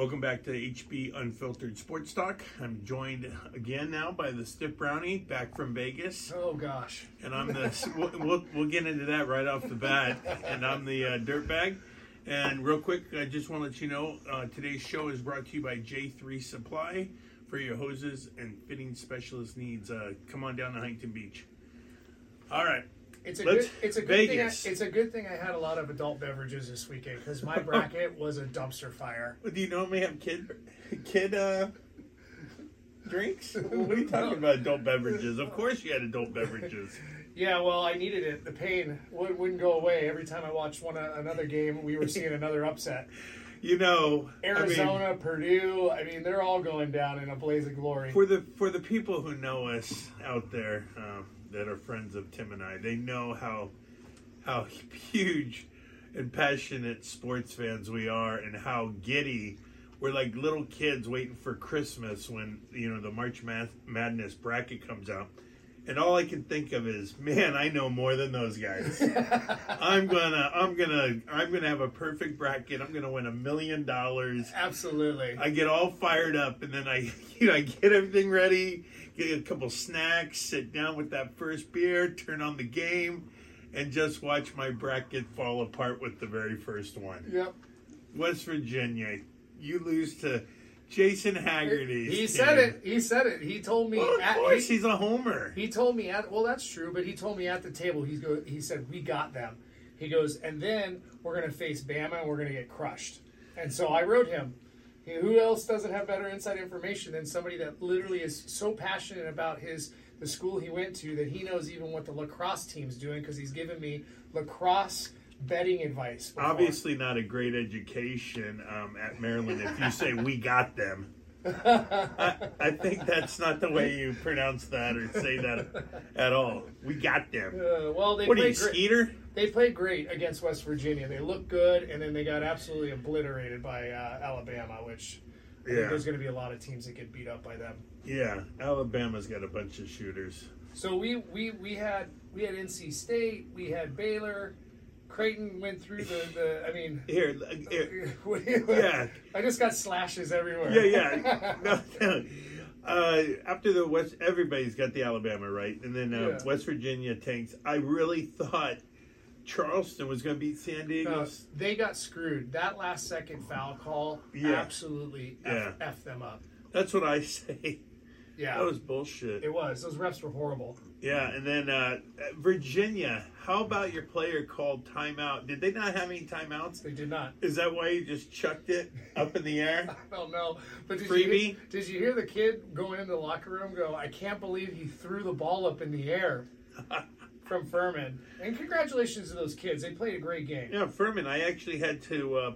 Welcome back to HB Unfiltered Sports Talk. I'm joined again now by the Stiff Brownie back from Vegas. Oh gosh! And I'm the we'll get into that right off the bat. And I'm the dirtbag. And real quick, I just want to let you know today's show is brought to you by J3 Supply for your hoses and fitting specialist needs. Come on down to Huntington Beach. All right. It's a good thing I had a lot of adult beverages this weekend because my bracket was a dumpster fire. Do you normally have kid drinks? What are you talking about? Adult beverages? Of course you had adult beverages. Yeah, well, I needed it. The pain wouldn't go away. Every time I watched another game, we were seeing another upset. You know, Arizona, Purdue. I mean, they're all going down in a blaze of glory. For the people who know us out there. That are friends of Tim and I. They know how huge and passionate sports fans we are, and how giddy we're like little kids waiting for Christmas when the March Madness bracket comes out. And all I can think of is, man, I know more than those guys. I'm gonna have a perfect bracket. I'm gonna win $1 million. Absolutely. I get all fired up, and then I get everything ready, get a couple snacks, sit down with that first beer, turn on the game, and just watch my bracket fall apart with the very first one. Yep. West Virginia, you lose to Jason Haggerty. He said it. He told me. Well, of course, he's a homer. He told me well, that's true. But he told me at the table. He said, "We got them." He goes, and then we're going to face Bama and we're going to get crushed. And so I wrote him. Who else doesn't have better inside information than somebody that literally is so passionate about the school he went to that he knows even what the lacrosse team's doing because he's given me lacrosse betting advice. Obviously not a great education at Maryland if you say we got them. I think that's not the way you pronounce that or say that at all. We got them. They played great against West Virginia. They looked good, and then they got absolutely obliterated by Alabama, which I think there's going to be a lot of teams that get beat up by them. Yeah, Alabama's got a bunch of shooters. So we had NC State, we had Baylor, Creighton went through I just got slashes everywhere. Yeah. No. After the West, everybody's got the Alabama, right? And then West Virginia tanks. I really thought Charleston was going to beat San Diego. They got screwed. That last second foul call absolutely effed them up. That's what I say. Yeah. That was bullshit. It was. Those refs were horrible. Yeah, and then Virginia, how about your player called timeout? Did they not have any timeouts? They did not. Is that why you just chucked it up in the air? I don't know. But did you hear the kid going in the locker room go, I can't believe he threw the ball up in the air from Furman. And congratulations to those kids. They played a great game. Yeah, Furman, I actually had to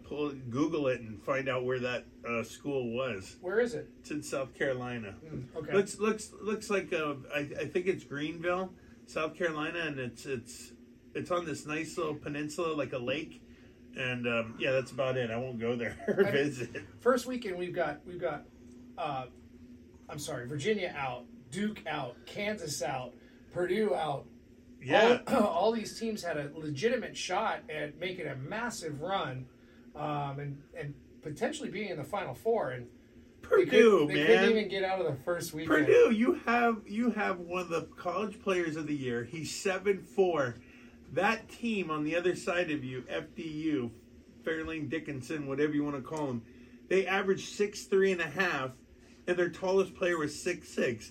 Google it and find out where that school was. Where is it? It's in South Carolina. Okay. Looks like I think it's Greenville, South Carolina, and it's on this nice little peninsula, like a lake, and that's about it. I won't go there or visit. First weekend we've got Virginia out, Duke out, Kansas out, Purdue out. Yeah, all these teams had a legitimate shot at making a massive run, and potentially being in the Final Four. And Purdue, they couldn't even get out of the first weekend. Purdue, you have one of the college players of the year. He's 7'4". That team on the other side of you, FDU, Fairleigh Dickinson, whatever you want to call them, they averaged 6'3.5", and their tallest player was 6'6".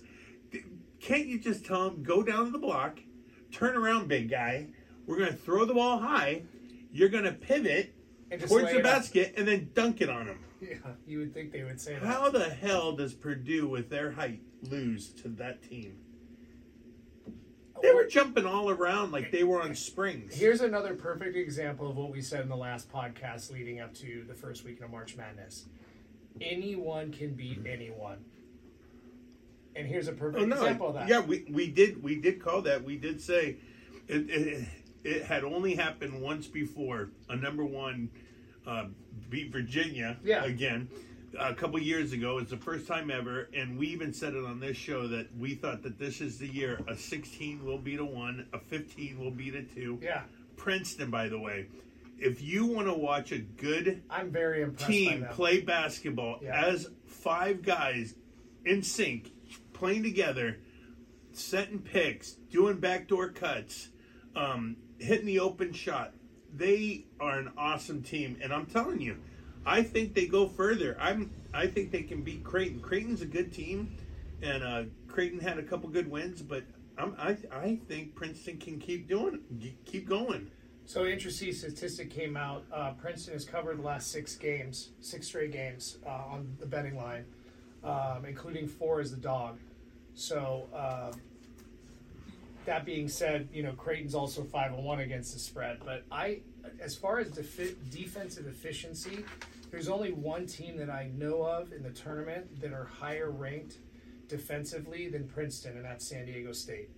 Can't you just tell them go down to the block? Turn around, big guy. We're going to throw the ball high. You're going to pivot towards the basket and then dunk it on him. Yeah, you would think they would say that. How the hell does Purdue, with their height, lose to that team? They were jumping all around like they were on springs. Here's another perfect example of what we said in the last podcast leading up to the first weekend of March Madness. Anyone can beat anyone. And here's a perfect example of that. Yeah, we did call that. We did say it had only happened once before. A number one beat Virginia again a couple years ago. It's the first time ever, and we even said it on this show that we thought that this is the year a 16 will beat a 1, a 15 will beat a 2. Yeah. Princeton, by the way, if you want to watch a good team play basketball as five guys in sync, playing together, setting picks, doing backdoor cuts, hitting the open shot, they are an awesome team. And I'm telling you, I think they go further. I think they can beat Creighton. Creighton's a good team, and Creighton had a couple good wins, but I think Princeton can keep going. So interesting statistic came out. Princeton has covered the last six straight games on the betting line, including four as the dog. So that being said, you know, Creighton's also 5-1 against the spread. But as far as defensive efficiency, there's only one team that I know of in the tournament that are higher ranked defensively than Princeton, and that's San Diego State.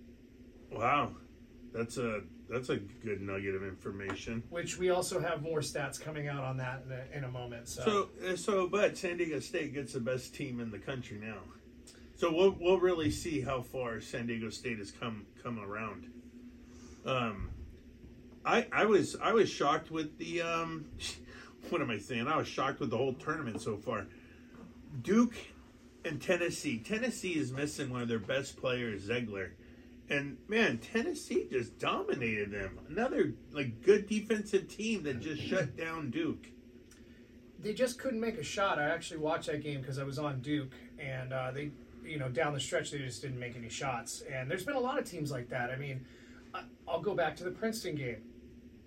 Wow. That's a good nugget of information. Which we also have more stats coming out on that in a moment. So, but San Diego State gets the best team in the country now. So we'll really see how far San Diego State has come around. I was shocked with the what am I saying? I was shocked with the whole tournament so far. Duke and Tennessee. Tennessee is missing one of their best players, Zegler. And, man, Tennessee just dominated them. Another, good defensive team that just shut down Duke. They just couldn't make a shot. I actually watched that game because I was on Duke, and they, down the stretch, they just didn't make any shots. And there's been a lot of teams like that. I mean, I'll go back to the Princeton game.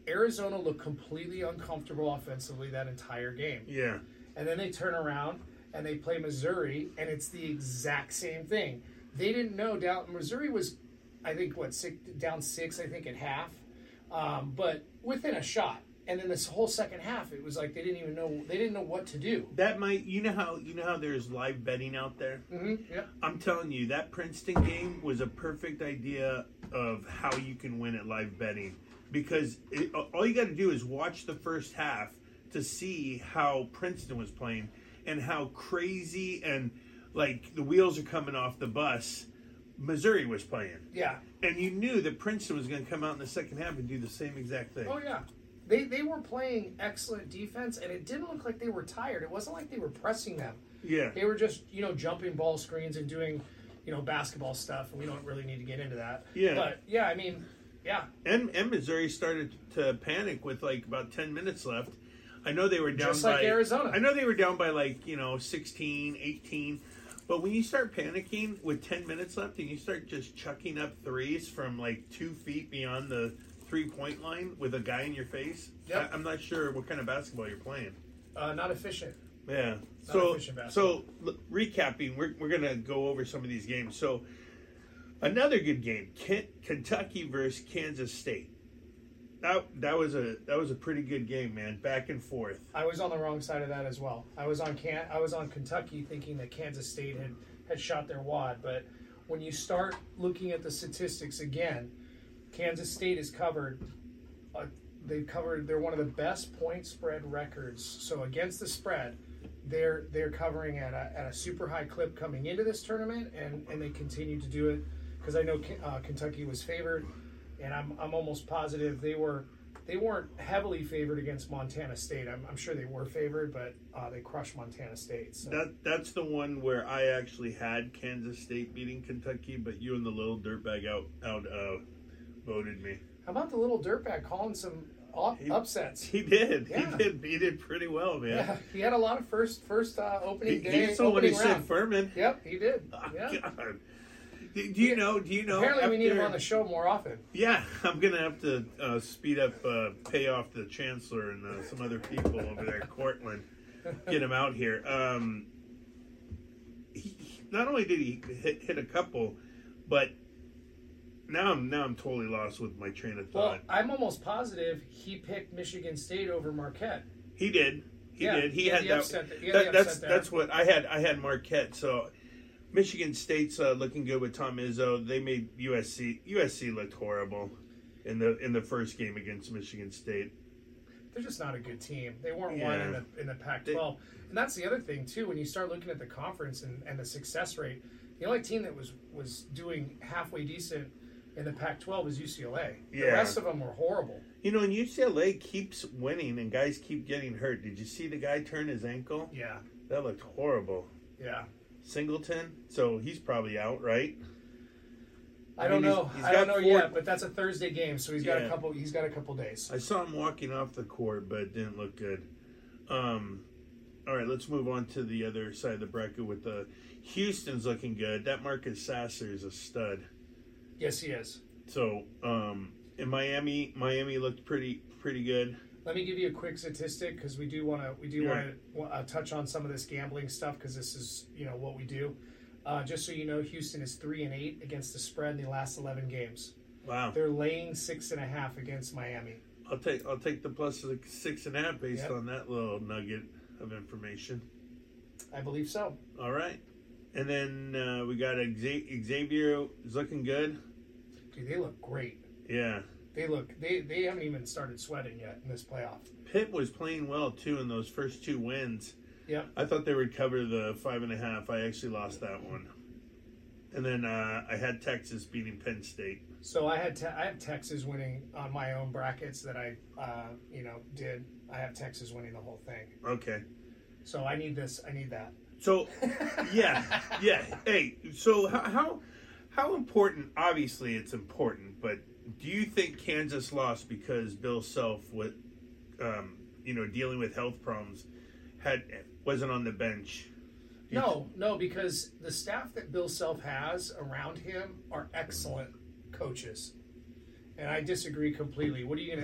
Arizona looked completely uncomfortable offensively that entire game. Yeah. And then they turn around, and they play Missouri, and it's the exact same thing. They didn't know Missouri was – I think, down six, I think, at half. But within a shot. And then this whole second half, it was like they didn't know what to do. That might, you know how there's live betting out there? Mm-hmm, yeah. I'm telling you, that Princeton game was a perfect idea of how you can win at live betting. Because all you got to do is watch the first half to see how Princeton was playing and how crazy and, the wheels are coming off the bus Missouri was playing. Yeah. And you knew that Princeton was going to come out in the second half and do the same exact thing. Oh, yeah. They were playing excellent defense, and it didn't look like they were tired. It wasn't like they were pressing them. Yeah. They were just, jumping ball screens and doing, basketball stuff, and we don't really need to get into that. Yeah. But, yeah, I mean, yeah. And Missouri started to panic with, about 10 minutes left. I know they were down just like Arizona. I know they were down by, 16, 18. But when you start panicking with 10 minutes left and you start just chucking up threes from 2 feet beyond the three-point line with a guy in your face, yep. I'm not sure what kind of basketball you're playing. Not efficient. Yeah. So recapping, we're going to go over some of these games. So another good game, Kentucky versus Kansas State. That was a pretty good game, man. Back and forth. I was on the wrong side of that as well. I was on Kentucky thinking that Kansas State had shot their wad, but when you start looking at the statistics again, Kansas State has covered. They're one of the best point spread records. So against the spread, they're covering at a super high clip coming into this tournament, and they continue to do it because I know Kentucky was favored. And I'm almost positive they weren't heavily favored against Montana State. I'm sure they were favored, but they crushed Montana State. So. That's the one where I actually had Kansas State beating Kentucky, but you and the little dirtbag out voted me. How about the little dirtbag calling some upsets? He did. Yeah. He did pretty well, man. Yeah, he had a lot of first opening day. He saw what he said, Furman. Yep, he did. Oh, yeah. God. Do you know? Apparently, we need him on the show more often. Yeah, I'm going to have to speed up, pay off the chancellor and some other people over there in Cortland, get him out here. He not only did he hit a couple, but now I'm totally lost with my train of thought. Well, I'm almost positive he picked Michigan State over Marquette. He did. He did. That's what I had. I had Marquette, so. Michigan State's looking good with Tom Izzo. They made USC. USC looked horrible in the first game against Michigan State. They're just not a good team. They weren't one in the Pac-12. And that's the other thing, too, when you start looking at the conference and the success rate, the only team that was doing halfway decent in the Pac-12 was UCLA. The rest of them were horrible. You know, and UCLA keeps winning and guys keep getting hurt. Did you see the guy turn his ankle? Yeah. That looked horrible. Yeah. Singleton, so he's probably out, right? I don't know. He's I don't know yet, but that's a Thursday game, so he's got a couple. He's got a couple days. I saw him walking off the court, but it didn't look good. All right, let's move on to the other side of the bracket with the Houston's looking good. That Marcus Sasser is a stud. Yes, he is. So, in Miami looked pretty good. Let me give you a quick statistic because we do want to touch on some of this gambling stuff because this is what we do. Just so you know, Houston is 3-8 against the spread in the last 11 games. Wow. They're laying 6.5 against Miami. I'll take the plus of the 6.5 based on that little nugget of information. I believe so. All right, and then we got Xavier is looking good. Dude, they look great. Yeah. They haven't even started sweating yet in this playoff. Pitt was playing well too in those first two wins. Yeah, I thought they would cover the 5.5. I actually lost that one, and then I had Texas beating Penn State. So I had Texas winning on my own brackets that I did. I have Texas winning the whole thing. Okay. So I need this. I need that. So yeah. Hey, so how important? Obviously, it's important, but do you think Kansas lost because Bill Self, with dealing with health problems, wasn't on the bench? No, because the staff that Bill Self has around him are excellent coaches, and I disagree completely. What are you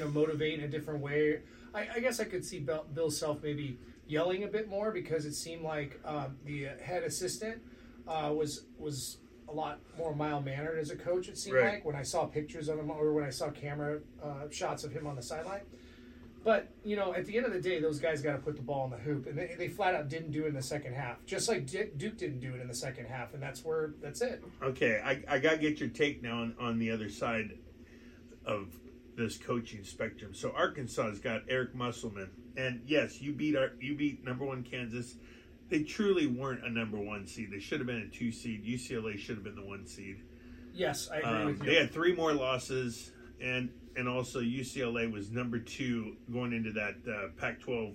gonna motivate in a different way? I guess I could see Bill Self maybe yelling a bit more because it seemed like the head assistant was a lot more mild-mannered as a coach, it seemed like, when I saw pictures of him or when I saw camera shots of him on the sideline. But, at the end of the day, those guys got to put the ball in the hoop, and they flat out didn't do it in the second half, just like Duke didn't do it in the second half, and that's it. Okay, I got to get your take now on the other side of this coaching spectrum. So Arkansas has got Eric Musselman, and yes, you beat number one Kansas. They truly weren't a number one seed. They should have been a 2 seed. UCLA should have been the 1 seed. Yes, I agree with you. They had 3 more losses, and also UCLA was number 2 going into that Pac-12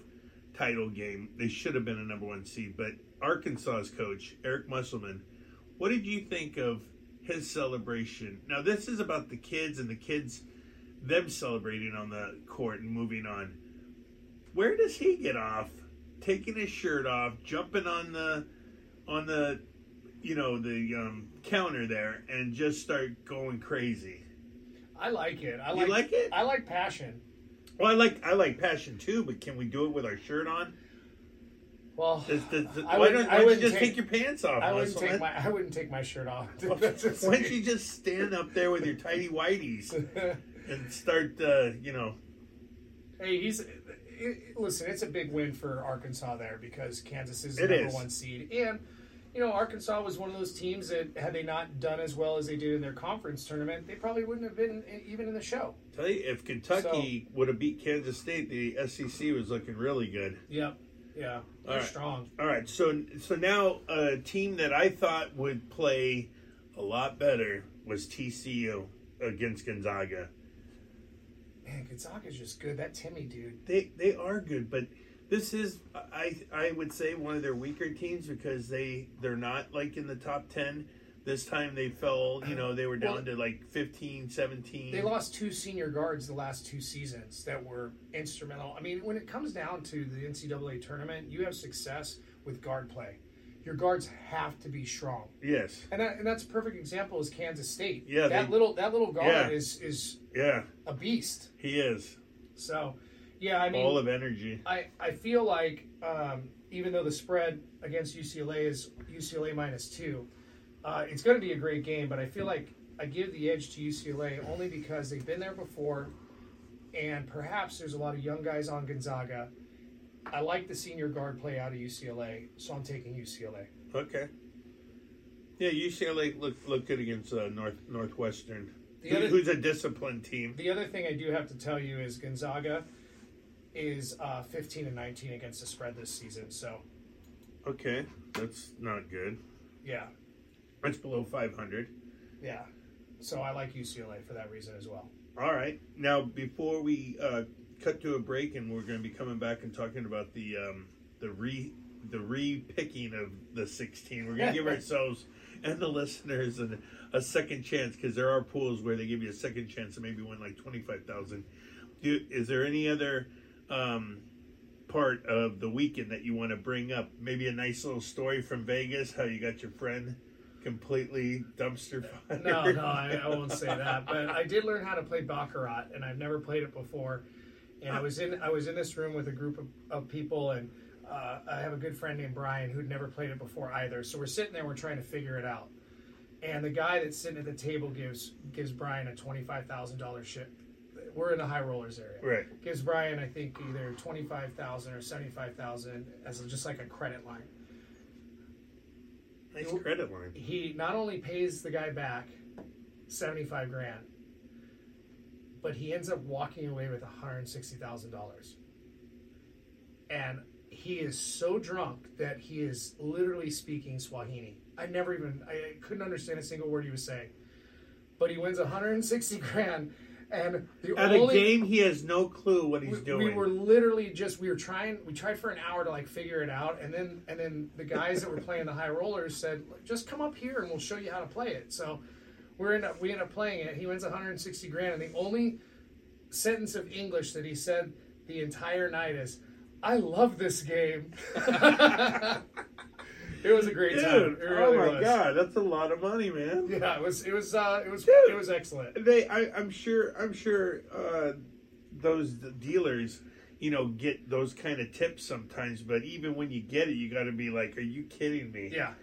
title game. They should have been a number 1 seed. But Arkansas's coach, Eric Musselman, what did you think of his celebration? Now, this is about the kids and the kids, them celebrating on the court and moving on. Where does he get off? Taking his shirt off, jumping on the counter there, and just start going crazy. I like it. You like it? I like passion. Well, I like passion too, but can we do it with our shirt on? Well, why don't you just take your pants off? I wouldn't take my shirt off. Well, why don't you just stand up there with your tighty whities and start? Hey, he's. Listen, it's a big win for Arkansas there because Kansas is the number 1 seed. And, Arkansas was one of those teams that had they not done as well as they did in their conference tournament, they probably wouldn't have been even in the show. Tell you, if Kentucky would have beat Kansas State, the SEC was looking really good. Yep. Yeah. They're strong. All right. So now a team that I thought would play a lot better was TCU against Gonzaga. Man, Gonzaga's just good. That Timmy dude. They are good, but this is I would say one of their weaker teams because they're not like in the top 10. This time they fell, they were down to like 15, 17. They lost 2 senior guards the last 2 seasons that were instrumental. I mean, when it comes down to the NCAA tournament, you have success with guard play. Your guards have to be strong. Yes, and that's a perfect example is Kansas State. Yeah, that little guard is a beast. He is. So, I mean, all of energy. I feel like even though the spread against UCLA is UCLA -2, it's going to be a great game. But I feel like I give the edge to UCLA only because they've been there before, and perhaps there's a lot of young guys on Gonzaga. I like the senior guard play out of UCLA, so I'm taking UCLA. Okay. Yeah, UCLA looked good against Northwestern, who's a disciplined team. The other thing I do have to tell you is Gonzaga is 15-19 against the spread this season. So. Okay, that's not good. Yeah. That's below .500. Yeah, so I like UCLA for that reason as well. All right. Now, before we cut to a break, and we're going to be coming back and talking about the re-picking of the 16. We're going to give ourselves and the listeners a second chance, because there are pools where they give you a second chance to maybe win like $25,000. Is there any other part of the weekend that you want to bring up? Maybe a nice little story from Vegas, how you got your friend completely dumpster fired? No, I won't say that. But I did learn how to play Baccarat, and I've never played it before. And I was in this room with a group of people, and I have a good friend named Brian who'd never played it before either. So we're sitting there, we're trying to figure it out. And the guy that's sitting at the table gives Brian a $25,000 chip. We're in the high rollers area. Right. Gives Brian, I think, either $25,000 or $75,000 as just like a credit line. Nice credit line. He not only pays the guy back $75,000, but he ends up walking away with $160,000. And he is so drunk that he is literally speaking Swahili. I couldn't understand a single word he was saying. But he wins $160,000. And at a game, he has no clue what he's doing. We were literally we tried for an hour to figure it out, and then the guys that were playing the high rollers said, just come up here and we'll show you how to play it. So we end up playing it. He wins $160,000, and the only sentence of English that he said the entire night is, "I love this game." It was a great time. It really was. God, that's a lot of money, man. Yeah, it was excellent. I'm sure those dealers, get those kind of tips sometimes, but even when you get it, you got to be like, "Are you kidding me?" Yeah.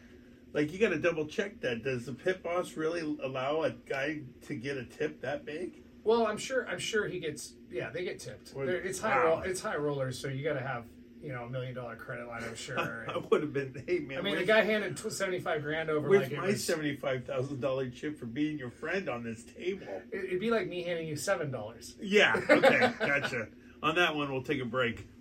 You got to double check that. Does the pit boss really allow a guy to get a tip that big? Well, I'm sure he gets. Yeah, they get tipped. It's high rollers, so you got to have $1 million credit line, I'm sure. I would have been. Hey, man. I mean, the guy handed $75,000 over. Where's my $75,000 chip for being your friend on this table? It'd be like me handing you $7. Yeah. Okay. Gotcha. On that one, we'll take a break.